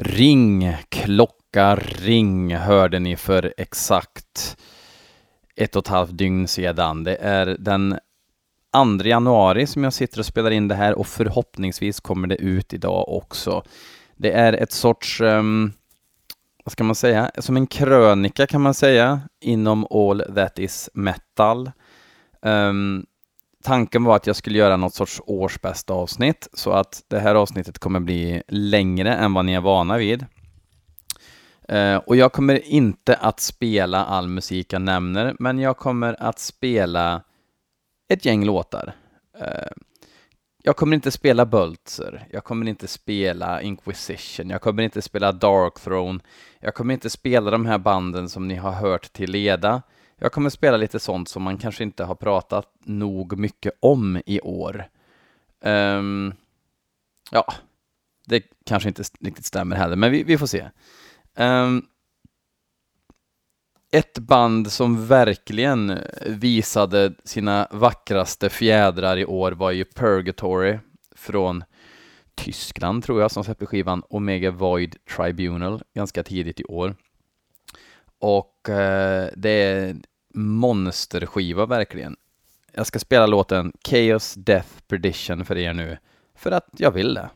Ring, klocka, ring hörde ni för exakt 1,5 dygn sedan. Det är den 2 januari som jag sitter och spelar in det här, och förhoppningsvis kommer det ut idag också. Det är ett sorts, vad ska man säga, som en krönika kan man säga inom All That Is Metal. Tanken var att jag skulle göra något sorts årsbästa avsnitt, så att det här avsnittet kommer bli längre än vad ni är vana vid. Och jag kommer inte att spela all musik jag nämner, men jag kommer att spela ett gäng låtar. Jag kommer inte spela Bölzer, jag kommer inte spela Inquisition, jag kommer inte spela Darkthrone, jag kommer inte spela de här banden som ni har hört till leda. Jag kommer spela lite sånt som man kanske inte har pratat nog mycket om i år. Ja, det kanske inte riktigt stämmer heller, men vi får se. Ett band som verkligen visade sina vackraste fjädrar i år var ju Purgatory från Tyskland, tror jag, som släppte skivan Omega Void Tribunal ganska tidigt i år. Och det är monsterskiva verkligen. Jag ska spela låten Chaos Death Perdition för er nu, för att jag vill det.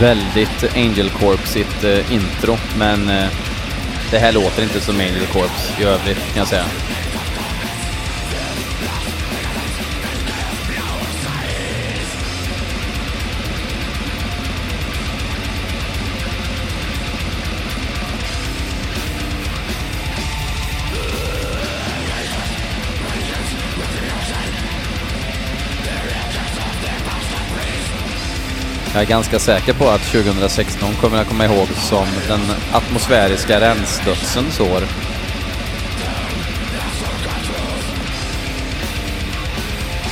Väldigt Angel Corpse sitt intro, men det här låter inte som Angel Corpse i övrigt, kan jag säga. Jag är ganska säker på att 2016 kommer jag komma ihåg som den atmosfäriska rensdödsens år.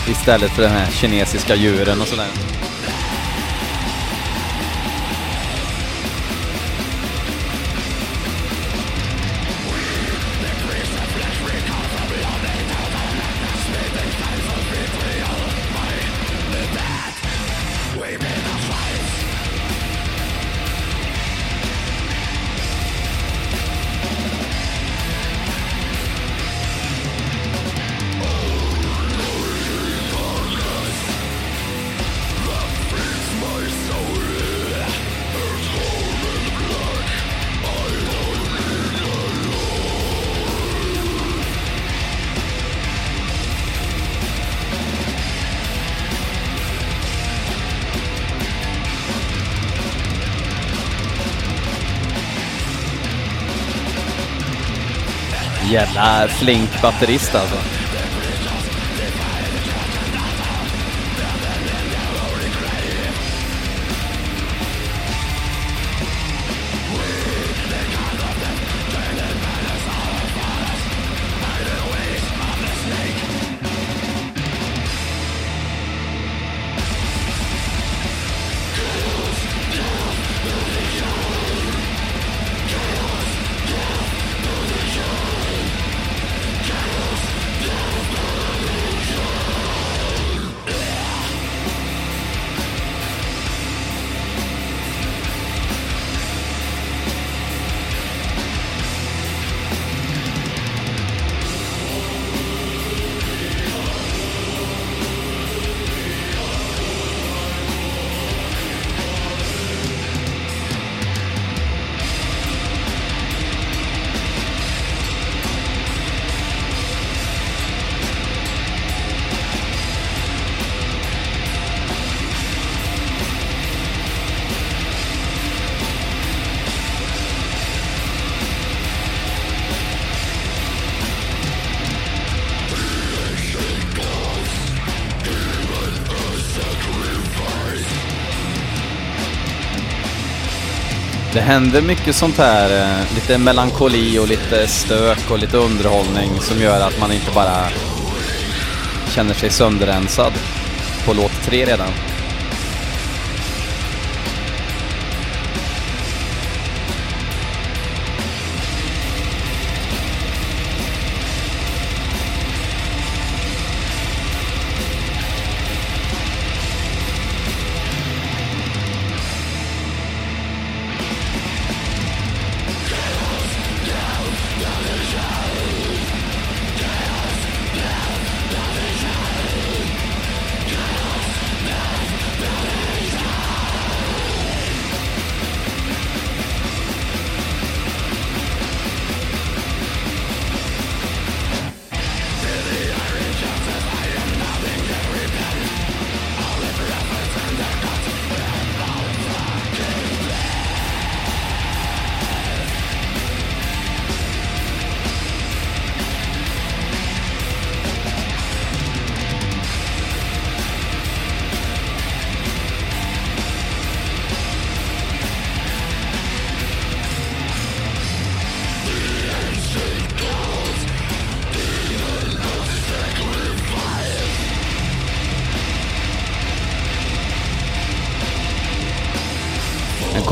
Istället för den här kinesiska djuren och sådär. Jävla flink batterist alltså. Det händer mycket sånt här, lite melankoli och lite stök och lite underhållning som gör att man inte bara känner sig sönderrensad på låt 3 redan.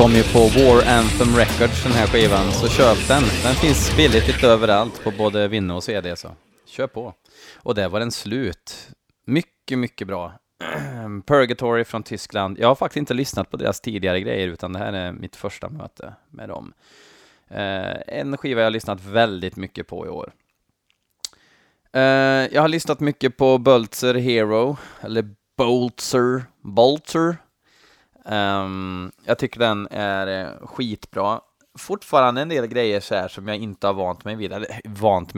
kom ju på War Anthem Records, den här skivan, så köp den. Den finns billigt lite överallt på både Vinne och CD, så köp på. Och där var den slut. Mycket, mycket bra. Purgatory från Tyskland. Jag har faktiskt inte lyssnat på deras tidigare grejer, utan det här är mitt första möte med dem. En skiva jag har lyssnat väldigt mycket på i år. Jag har lyssnat mycket på Bölzer Hero, eller Bölzer. Jag tycker den är skitbra. Fortfarande en del grejer så här som jag inte har vant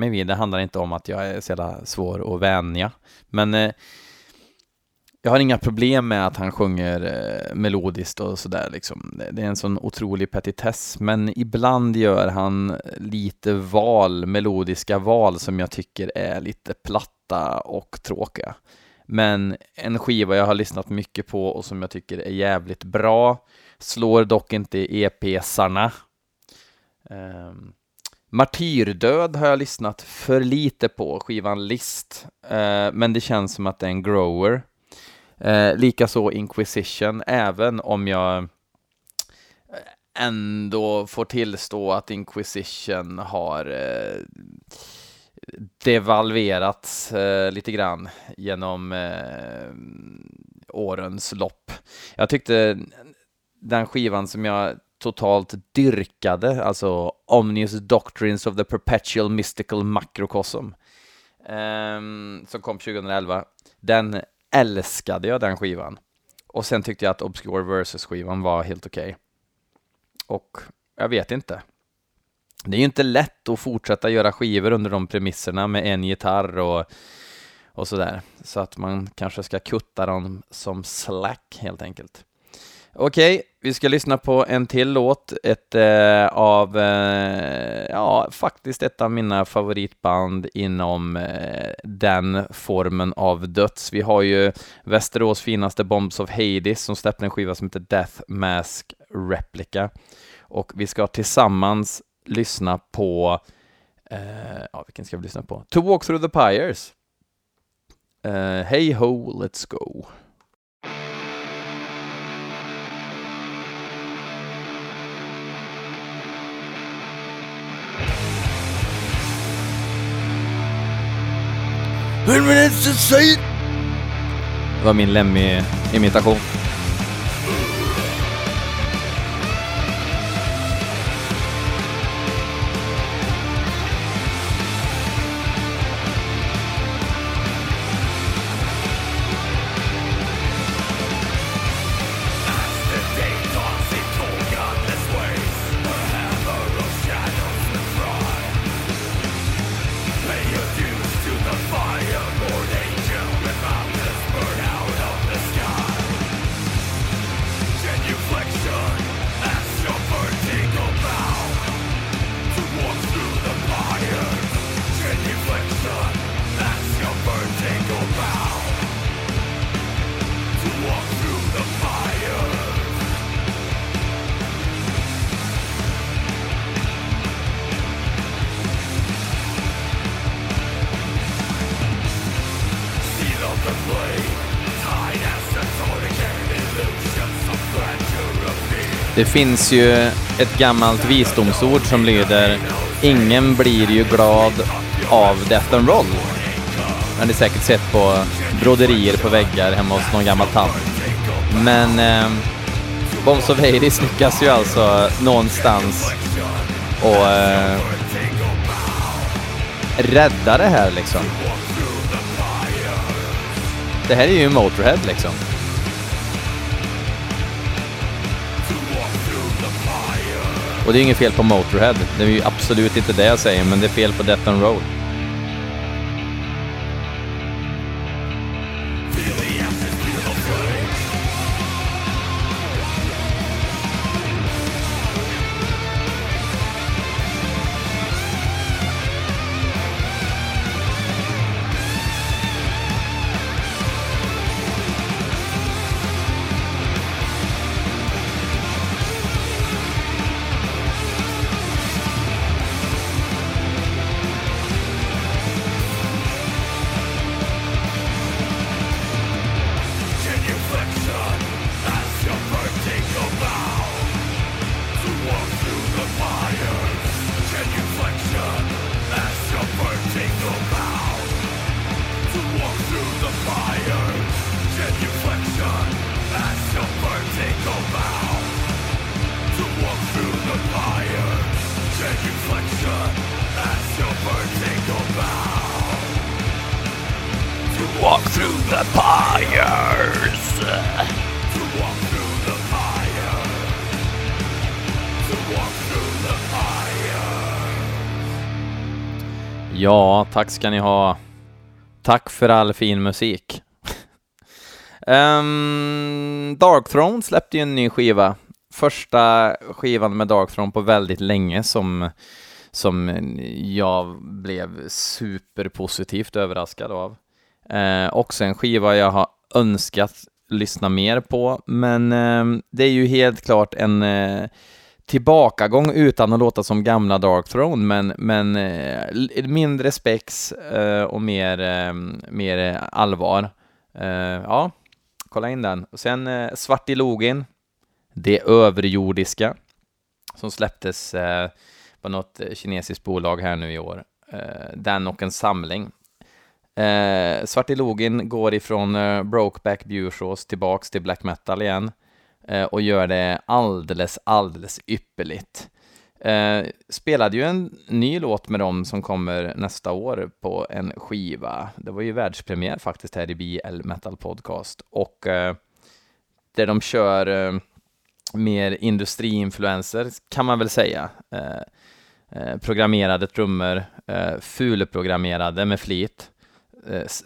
mig vid. Det handlar inte om att jag är så jävla svår att vänja. Men jag har inga problem med att han sjunger melodiskt och sådär. Liksom. Det är en sån otrolig petitess. Men ibland gör han lite melodiska val som jag tycker är lite platta och tråkiga. Men en skiva jag har lyssnat mycket på och som jag tycker är jävligt bra. Slår dock inte EP-sarna. Martyrdöd har jag lyssnat för lite på. Skivan List. Men det känns som att det är en grower. Likaså Inquisition. Även om jag ändå får tillstå att Inquisition har... devalverats lite grann genom årens lopp. Jag tyckte den skivan som jag totalt dyrkade, alltså Omnius Doctrines of the Perpetual Mystical Macrocosm, som kom 2011, den älskade jag, den skivan. Och sen tyckte jag att Obscure Versus skivan var helt okej. Och jag vet inte. Det är ju inte lätt att fortsätta göra skivor under de premisserna med en gitarr och sådär. Så att man kanske ska kutta dem som slack helt enkelt. Okej, vi ska lyssna på en till låt. Faktiskt ett av mina favoritband inom den formen av döds. Vi har ju Västerås finaste Bombs of Hades som släppte en skiva som heter Death Mask Replica. Och vi ska tillsammans lyssna på vilken ska vi lyssna på? To Walk Through the Pyres. Hey ho, let's go. Det var min Lemmy-imitation. Det finns ju ett gammalt visdomsord som lyder: ingen blir ju glad av death and roll. Men det är säkert sett på broderier på väggar hemma hos någon gammal tant. Men Bombs of Hades lyckas ju alltså någonstans och rädda det här liksom. Det här är ju Motörhead liksom. Och det är inget fel på Motörhead. Det är ju absolut inte det jag säger, men det är fel på Death and Roll. walk through the pyres. To walk through the pyres. To walk through the pyres. Ja, tack ska ni ha. Tack för all fin musik. Darkthrone släppte ju en ny skiva. Första skivan med Darkthrone på väldigt länge som jag blev superpositivt överraskad av. Också en skiva jag har önskat lyssna mer på, men det är ju helt klart en tillbakagång utan att låta som gamla Darkthrone, men mindre spex och mer allvar. Ja, kolla in den. Och sen Svart i Login, det överjordiska, som släpptes på något kinesiskt bolag här nu i år. Den och en samling. Svart i Login går ifrån Brokeback Bjursås tillbaks till black metal igen. Och gör det alldeles ypperligt. Spelade ju en ny låt med dem som kommer nästa år på en skiva. Det var ju världspremiär faktiskt här i BL Metal Podcast. Och där de kör mer industriinfluenser kan man väl säga. Programmerade trummor, fulprogrammerade med flit.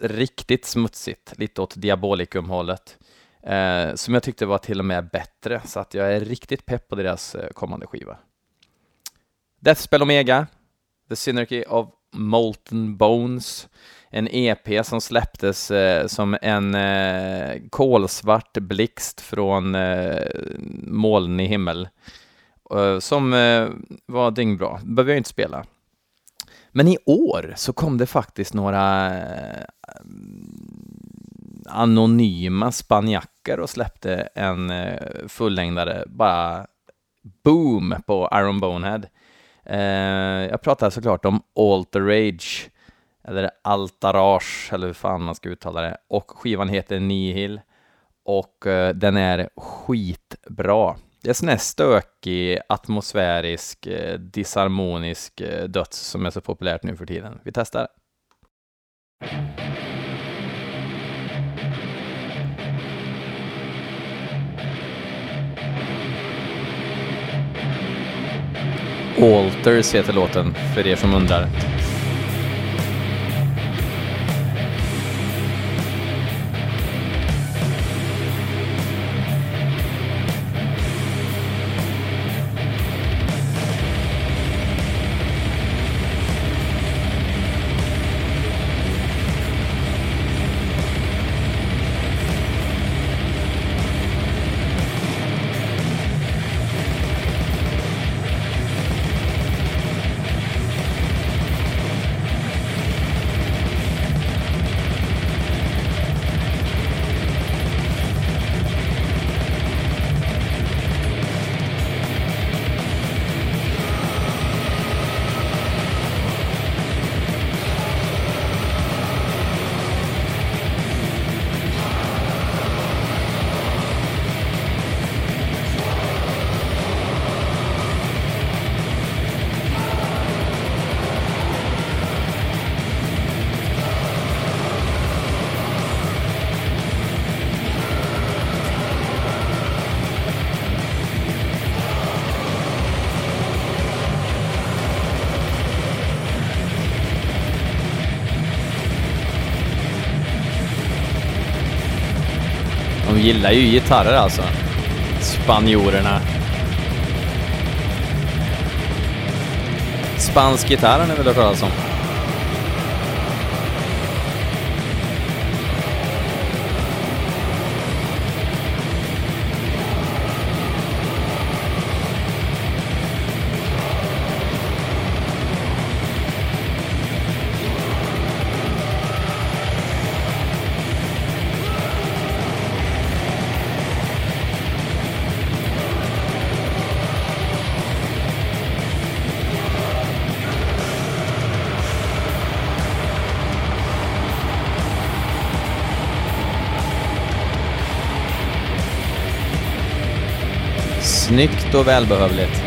Riktigt smutsigt, lite åt Diabolicum-hållet. Som jag tyckte var till och med bättre, så att jag är riktigt pepp på deras kommande skiva. Deathspell Omega, The Synergy of Molten Bones, en EP som släpptes som en kolsvart blixt från moln i himmel, som var dyngbra. Behöver jag inte spela. Men i år så kom det faktiskt några anonyma spanjacker och släppte en fullängdare, bara boom, på Iron Bonehead. Jag pratar såklart om Altarage, eller Altarage, eller hur fan man ska uttala det. Och skivan heter Nihil, och den är skitbra. Det är sån här stökig, atmosfärisk, disharmonisk döds som är så populärt nu för tiden. Vi testar. Alters heter låten, för er som undrar. Gillar ju gitarrer alltså, spanjorerna. Spansk gitarren är väl att höra som. Snyggt och välbehövligt.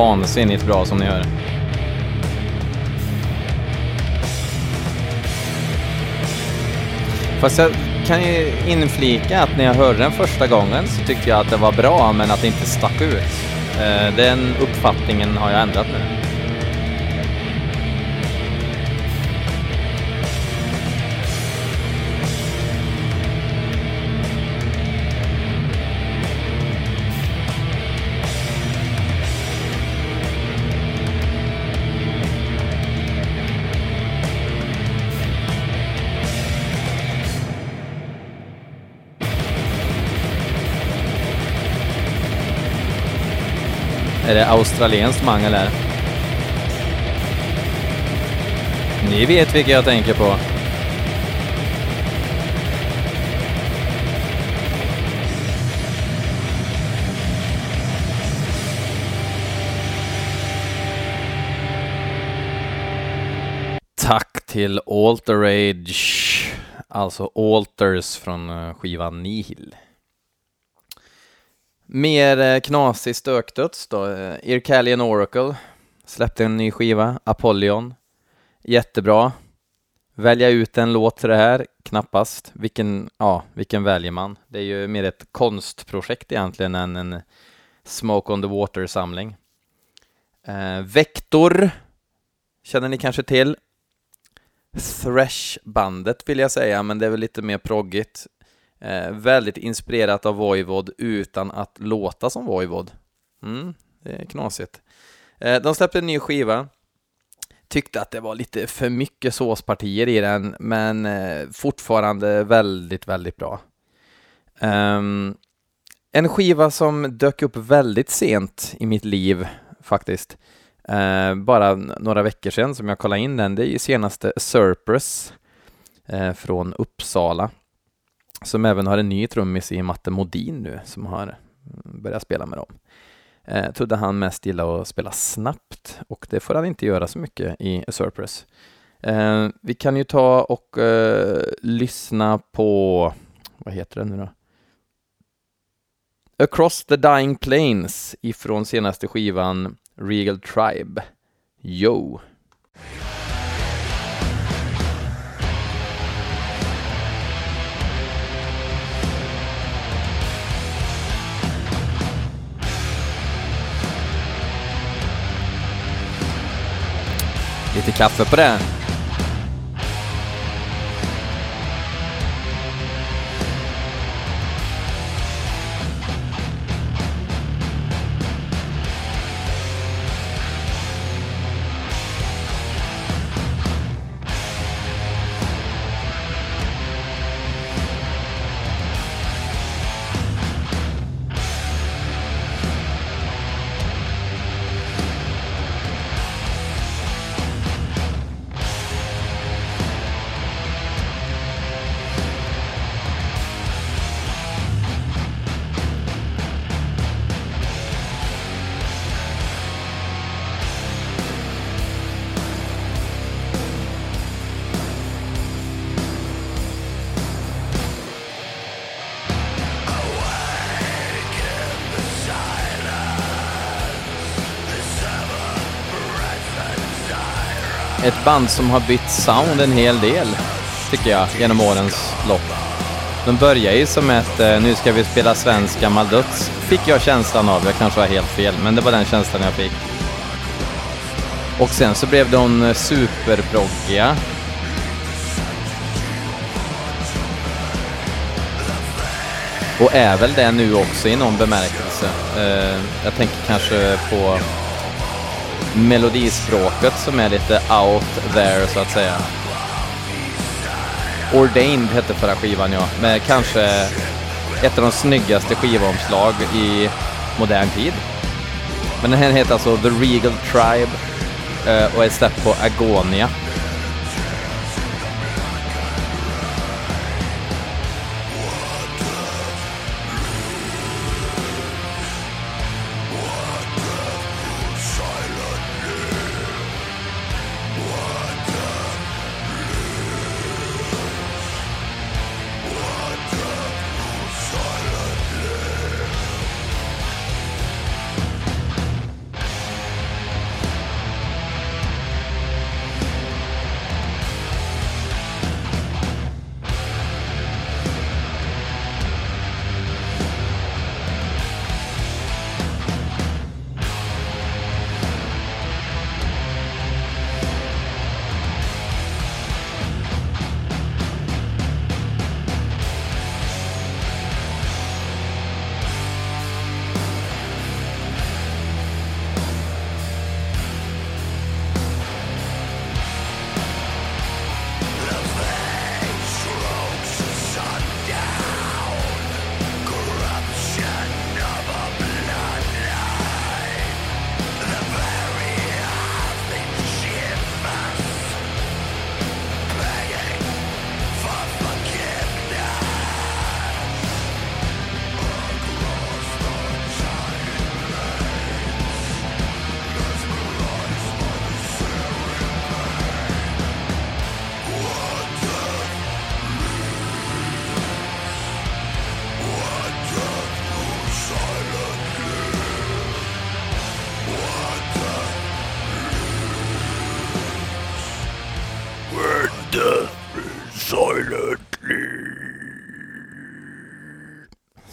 vansinnigt bra som ni hör. Fast jag kan ju inflika att när jag hörde den första gången så tyckte jag att det var bra, men att det inte stack ut. Den uppfattningen har jag ändrat nu. Är det australiensk mangel här? Ni vet vilka jag tänker på. Tack till Altarage, alltså Alters från skivan Nihil. Mer knasig stökdöds då. Erkalian Oracle släppte en ny skiva, Apollion. Jättebra. Välja ut en låt till det här? Knappast. Vilken väljer man? Det är ju mer ett konstprojekt egentligen än en Smoke on the Water-samling. Vektor känner ni kanske till. Thrash-bandet vill jag säga, men det är väl lite mer proggigt. Väldigt inspirerat av Voivod utan att låta som Voivod. Det är knasigt. De släppte en ny skiva. Tyckte att det var lite för mycket såspartier i den, men fortfarande väldigt, väldigt bra. En skiva som dök upp väldigt sent i mitt liv faktiskt. Bara några veckor sedan som jag kollade in den. Det är ju senaste Surplus från Uppsala. Som även har en ny trummis i Matte Modin nu, som har börjat spela med dem. Trodde han mest gillade att spela snabbt, och det får han inte göra så mycket i A Surplus. Vi kan ju ta och lyssna på, vad heter det nu då? Across the Dying Plains ifrån senaste skivan Regal Tribe. Yo! Lite kaffe på det. Ett band som har bytt sound en hel del, tycker jag, genom årens lopp. De börjar ju som ett, nu ska vi spela svensk gammal döds, fick jag känslan av. Jag kanske var helt fel, men det var den känslan jag fick. Och sen så blev de superproggiga. Och är väl det nu också i någon bemärkelse. Jag tänker kanske på melodispråket som är lite out there så att säga. Ordained hette förra skivan, ja, med kanske ett av de snyggaste skivomslag i modern tid. Men den här heter alltså The Regal Tribe och är släppt på Agonia.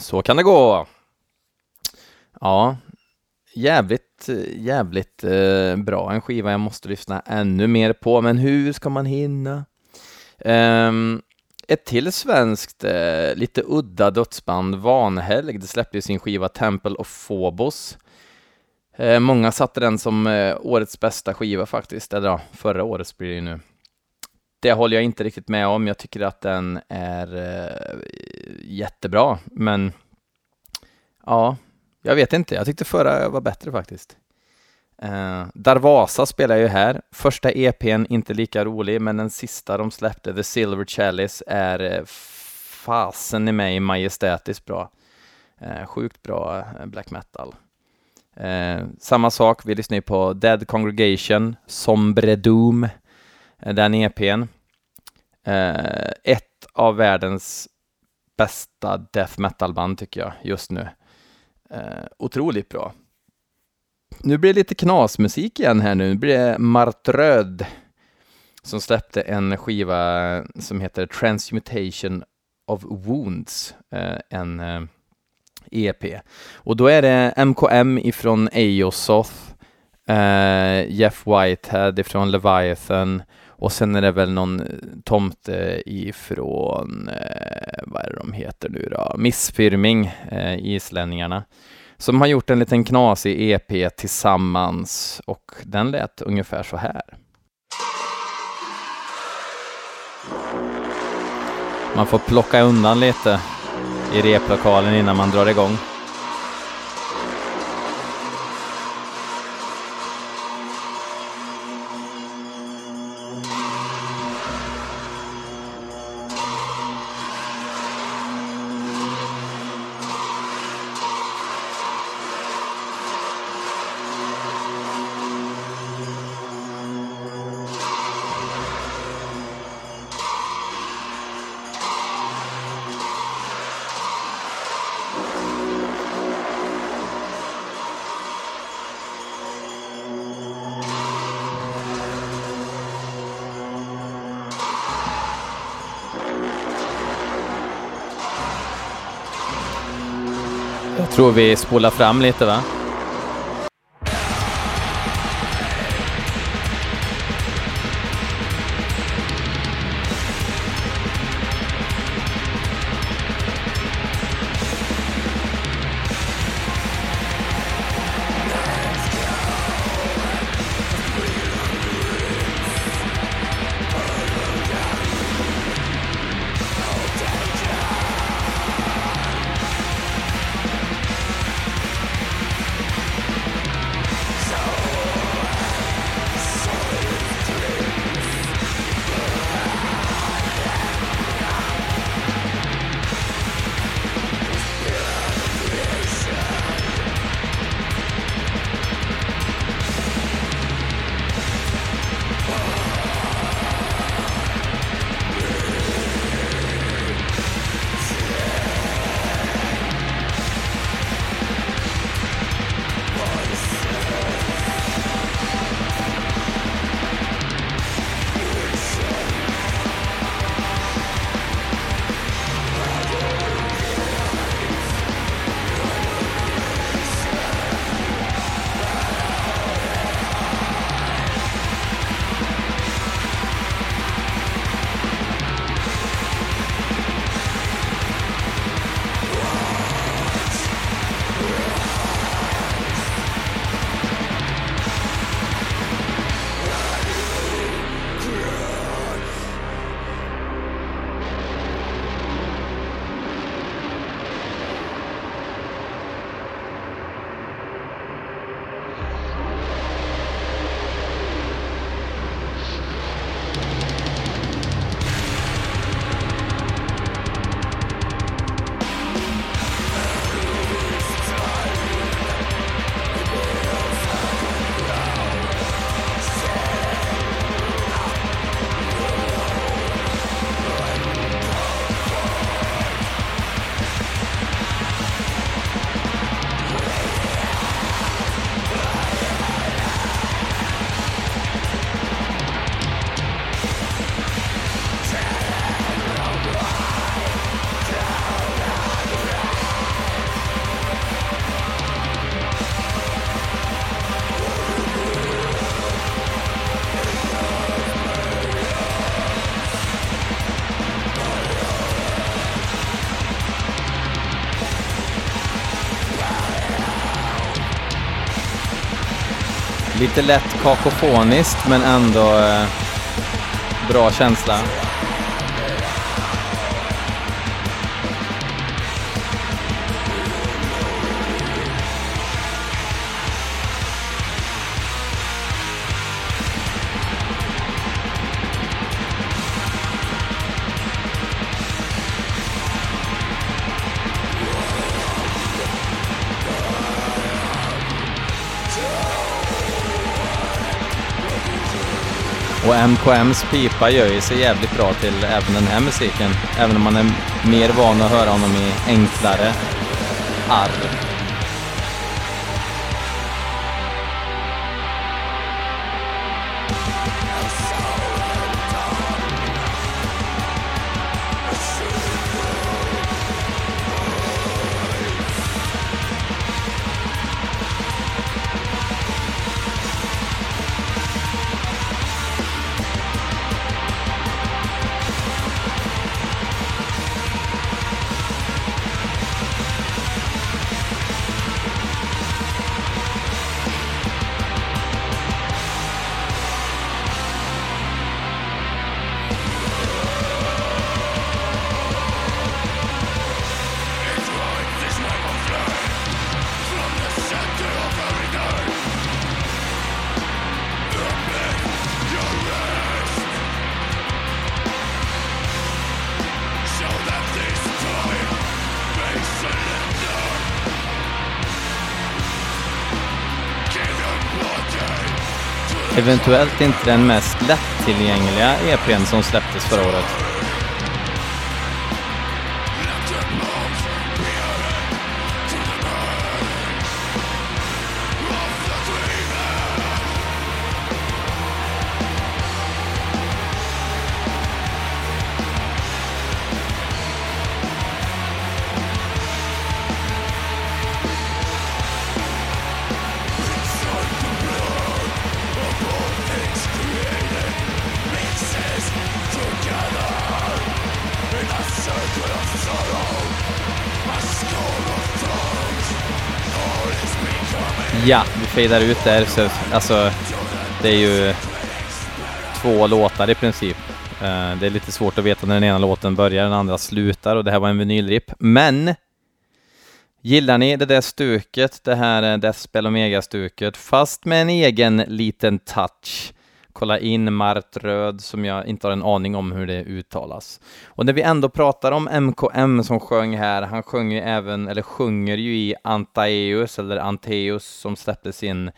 Så kan det gå. Ja, jävligt bra. En skiva jag måste lyssna ännu mer på. Men hur ska man hinna? Ett till svenskt, lite udda dödsband, Vanhelg. Det släppte ju sin skiva Temple of Phobos. Många satte den som årets bästa skiva faktiskt. Eller ja, förra årets blir det ju nu. Det håller jag inte riktigt med om. Jag tycker att den är jättebra. Men ja, jag vet inte. Jag tyckte förra var bättre faktiskt. Darvasa spelar ju här. Första EPn inte lika rolig, men den sista de släppte, The Silver Chalice, är fasen i mig majestätiskt bra. Sjukt bra black metal. Samma sak, vi lyssnar på Dead Congregation, Sombre Doom, den EPn. Ett av världens bästa death metal band tycker jag just nu. Otroligt bra. Nu blir det lite knasmusik igen här nu. Nu blir det Martröd som släppte en skiva som heter Transmutation of Wounds, en EP. Och då är det MKM ifrån Aeosoth, Jeff Whitehead ifrån Leviathan, och sen är det väl någon tomte ifrån vad är det de heter nu då? Missfirming, islänningarna, som har gjort en liten knasig EP tillsammans, och den lät ungefär så här. Man får plocka undan lite i replokalen innan man drar igång. Jag tror vi spolar fram lite, va? Lite lätt kakofoniskt, men ändå bra känsla. Och MKMs pipa gör ju sig jävligt bra till även den här musiken. Även om man är mer van att höra honom i enklare arv. Eventuellt inte den mest lättillgängliga EPn som släpptes förra året. Ja, vi fejdar ut där. Så, alltså, det är ju två låtar i princip. Det är lite svårt att veta när den ena låten börjar, den andra slutar. Och det här var en vinylrip. Men, gillar ni det där stuket? Det här Death Spell Omega-stuket. Fast med en egen liten touch. Kolla in Martröd, som jag inte har en aning om hur det uttalas. Och när vi ändå pratar om MKM som sjöng här, han sjöng ju även, eller sjunger ju i Antaeus, eller Antaeus, som släppte sin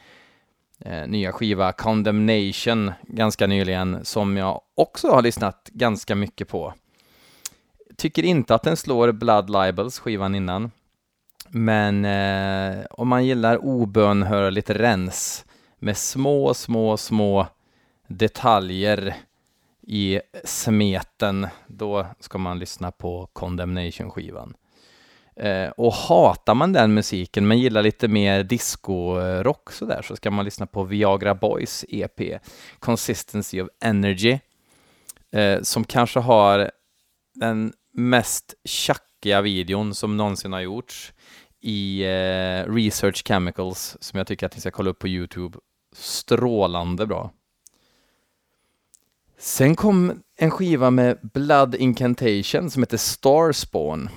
nya skiva Condemnation ganska nyligen, som jag också har lyssnat ganska mycket på. Tycker inte att den slår Blood Libels, skivan innan. Men om man gillar obönhörligt rens med små detaljer i smeten, då ska man lyssna på Condemnation-skivan. Och hatar man den musiken men gillar lite mer disco-rock så där, så ska man lyssna på Viagra Boys EP Consistency of Energy, som kanske har den mest tjackiga videon som någonsin har gjorts i Research Chemicals, som jag tycker att ni ska kolla upp på YouTube. Strålande bra. Sen kom en skiva med Blood Incantation som heter Starspawn.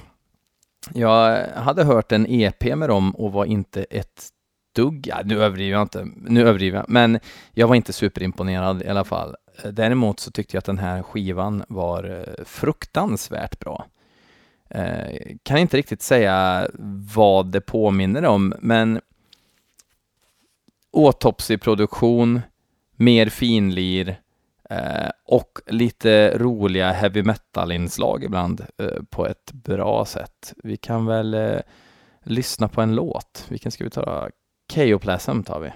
Jag hade hört en EP med dem och var inte ett dugg... Ja, nu överdriver jag, men jag var inte superimponerad i alla fall. Däremot så tyckte jag att den här skivan var fruktansvärt bra. Kan inte riktigt säga vad det påminner om, men Autopsy-produktion, mer finlir... och lite roliga heavy metal-inslag ibland på ett bra sätt. Vi kan väl lyssna på en låt. Vilken ska vi ta? Chaoplasm tar vi.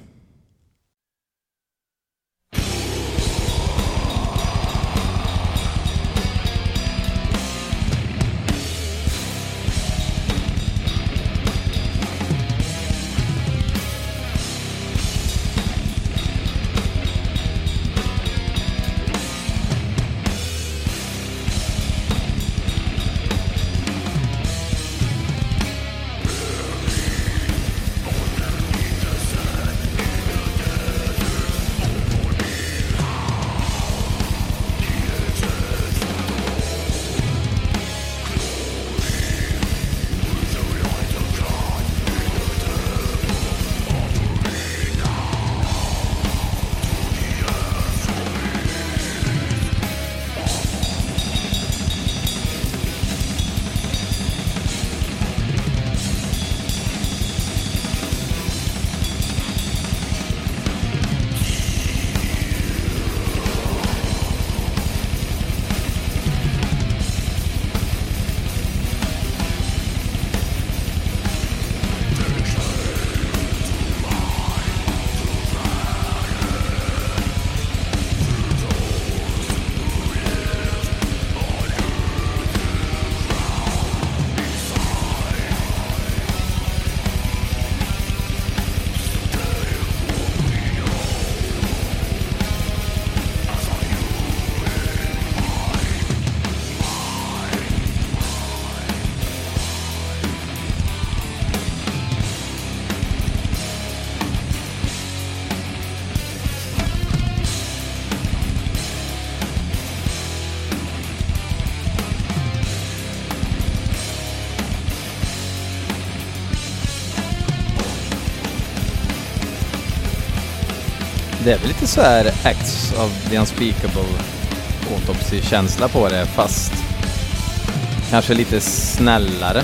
Det är väl lite så här Acts of the Unspeakable Autopsy-känsla på det, fast kanske lite snällare.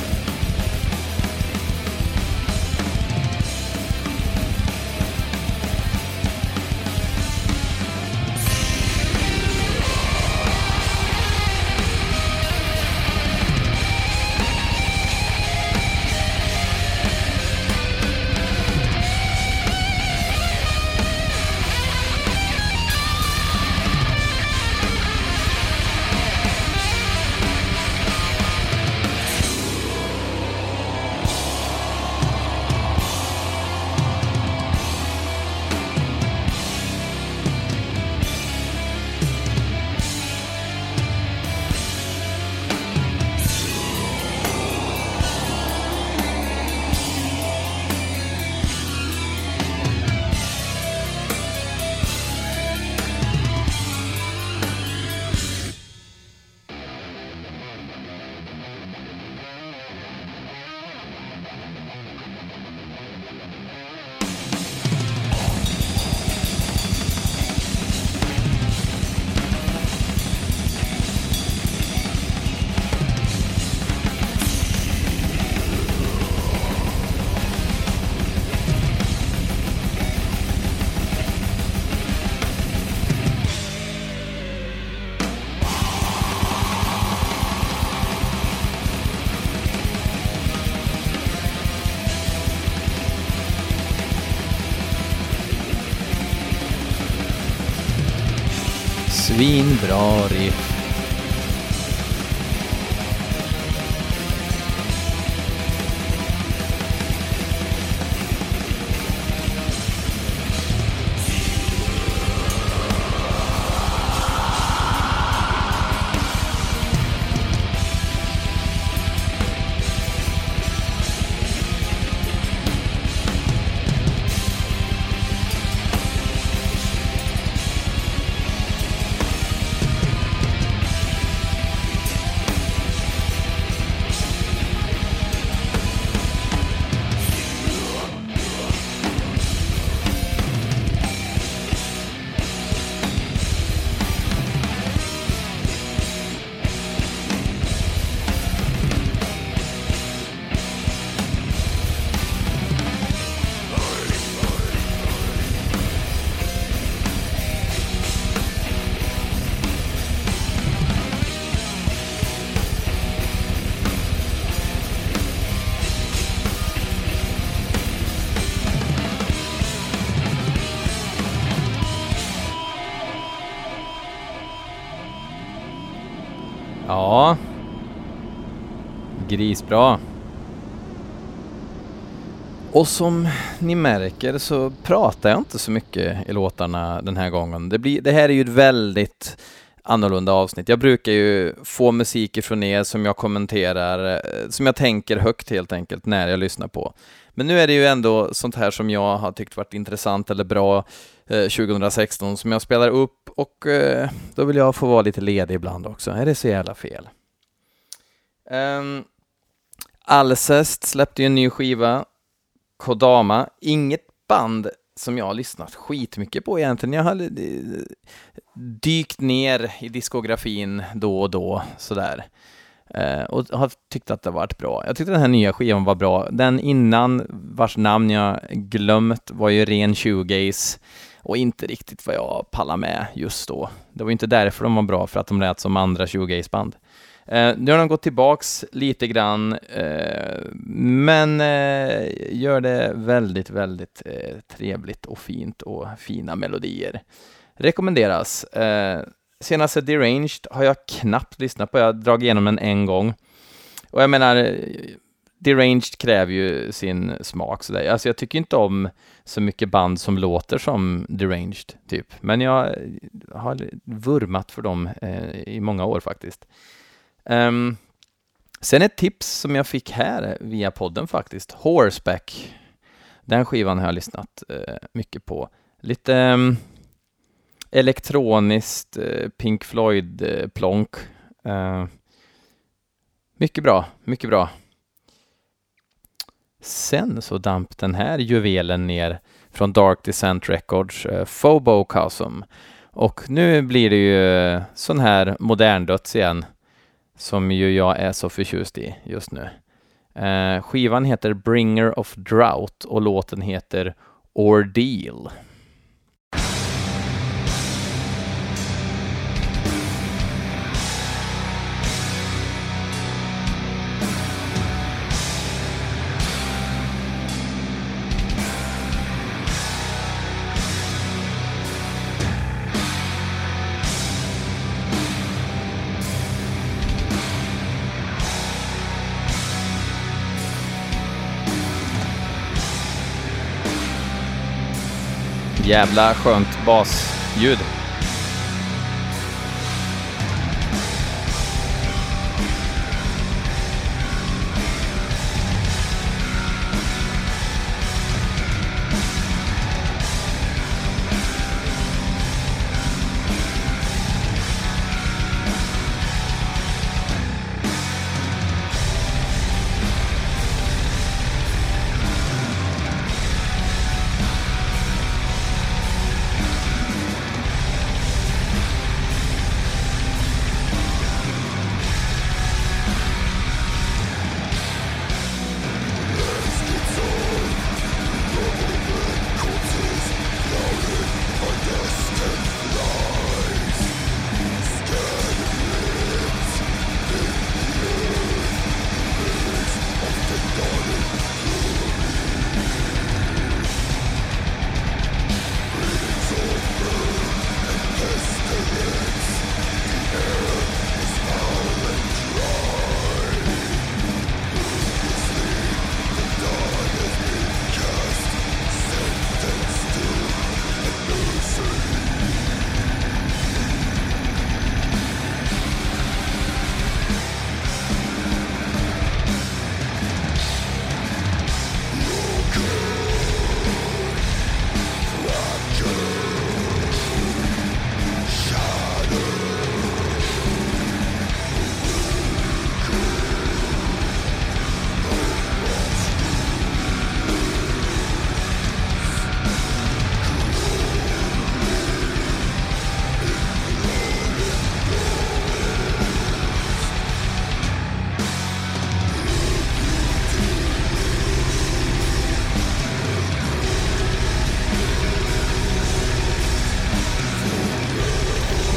Svinbra riff. Ja, grisbra. Och som ni märker så pratar jag inte så mycket i låtarna den här gången. Det här är ju ett väldigt annorlunda avsnitt. Jag brukar ju få musik från er som jag kommenterar, som jag tänker högt helt enkelt när jag lyssnar på. Men nu är det ju ändå sånt här som jag har tyckt varit intressant eller bra 2016 som jag spelar upp, och då vill jag få vara lite ledig ibland också. Är det så jävla fel? Alcest släppte ju en ny skiva, Kodama. Inget band som jag har lyssnat skitmycket på egentligen. Jag har dykt ner i diskografin då och då sådär. Och har tyckt att det har varit bra. Jag tyckte den här nya skivan var bra. Den innan, vars namn jag glömt, var ju ren shoegaze och inte riktigt vad jag pallar med just då. Det var inte därför de var bra, för att de lät som andra shoegaze-band. Nu har de gått tillbaks lite grann, men gör det väldigt, väldigt trevligt och fint, och fina melodier. Rekommenderas. Senaste Deranged har jag knappt lyssnat på. Jag har dragit igenom den en gång. Och jag menar, Deranged kräver ju sin smak. Så där. Alltså jag tycker inte om så mycket band som låter som Deranged, typ. Men jag har vurmat för dem i många år faktiskt. Sen ett tips som jag fick här via podden faktiskt. Horseback. Den skivan har jag lyssnat mycket på. Lite... elektroniskt Pink Floyd plonk. Mycket bra, mycket bra. Sen så damp den här juvelen ner från Dark Descent Records, Phobocosm. Och nu blir det ju sån här modern döds igen, som ju jag är så förtjust i just nu. Skivan heter Bringer of Drought och låten heter Ordeal. Jävla skönt basljud.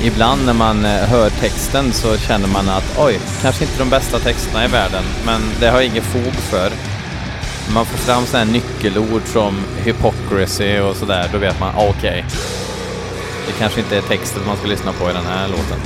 Ibland när man hör texten så känner man att oj, kanske inte de bästa texterna i världen, men det har ingen fog för. Man får fram sådana här nyckelord som hypocrisy och sådär, då vet man, okej, det kanske inte är texten man ska lyssna på i den här låten.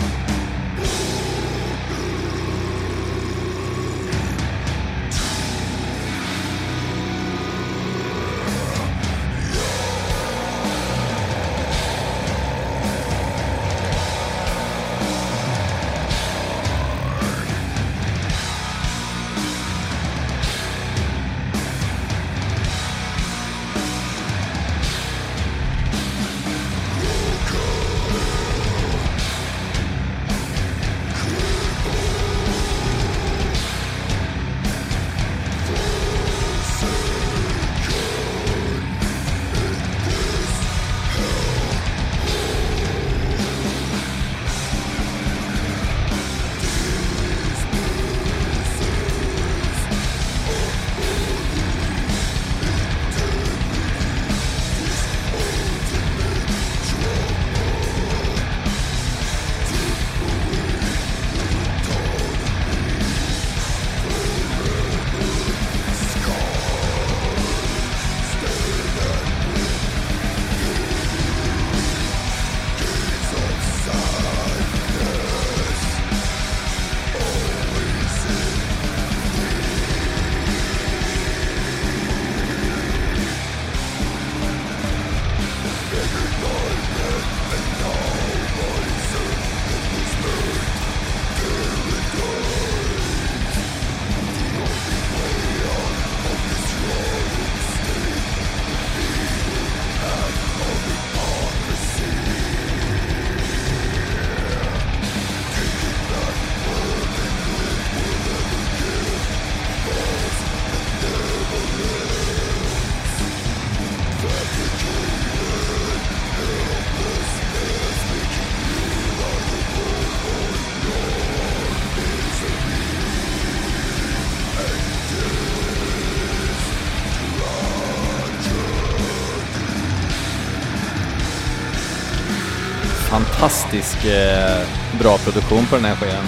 fantastisk bra produktion på den här skivan.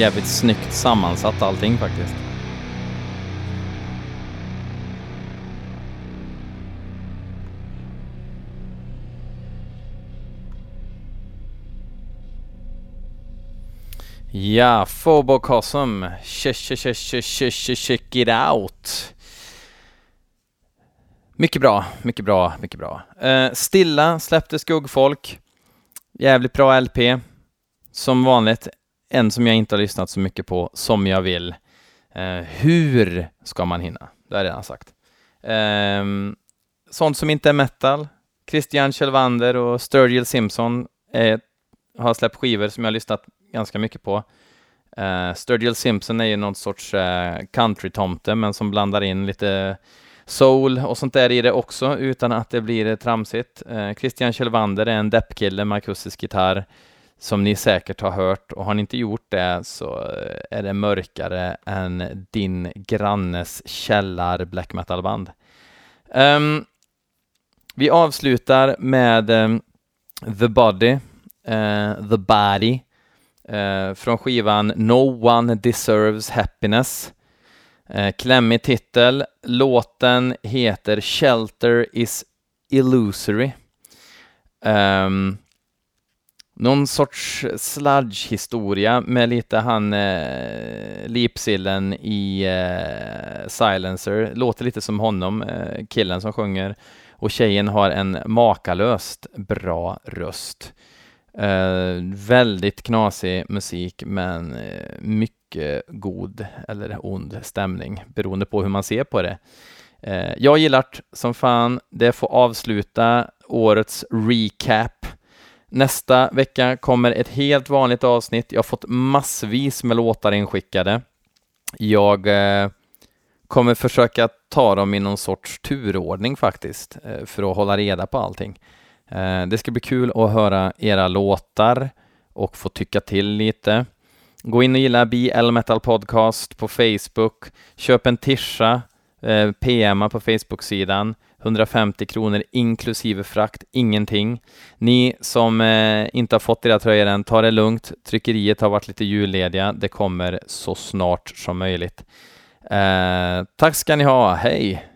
Jävligt snyggt sammansatt allting faktiskt. Ja, Phobocosm. Check it out. Mycket bra. Stilla släppte Skuggfolk. Jävligt bra LP. Som vanligt. En som jag inte har lyssnat så mycket på som jag vill. Hur ska man hinna? Det har jag redan sagt. Sånt som inte är metal. Christian Kjellvander och Sturgill Simpson har släppt skivor som jag har lyssnat ganska mycket på. Sturgill Simpson är ju någon sorts country-tomte, men som blandar in lite soul och sånt där i det också, utan att det blir tramsigt. Christian Kjellvander är en deppkille med akustisk gitarr som ni säkert har hört, och har ni inte gjort det så är det mörkare än din grannes källar black metal band. Vi avslutar med The Body från skivan No One Deserves Happiness. Klämmig titel. Låten heter Shelter is Illusory. Någon sorts sludge-historia med lite han Lipsillen i Silencer. Låter lite som honom, killen som sjunger. Och tjejen har en makalöst bra röst. Väldigt knasig musik, men mycket god eller ond stämning beroende på hur man ser på det. Jag gillar som fan. Det får avsluta årets recap. Nästa vecka kommer ett helt vanligt avsnitt. Jag har fått massvis med låtar inskickade. Jag kommer försöka ta dem i någon sorts turordning faktiskt, för att hålla reda på allting. Det ska bli kul att höra era låtar och få tycka till lite. Gå in och gilla BL Metal Podcast på Facebook. Köp en tisha, PMa på Facebook-sidan. 150 kronor inklusive frakt, ingenting. Ni som inte har fått era tröjor än, ta det lugnt. Tryckeriet har varit lite jullediga. Det kommer så snart som möjligt. Tack ska ni ha, hej!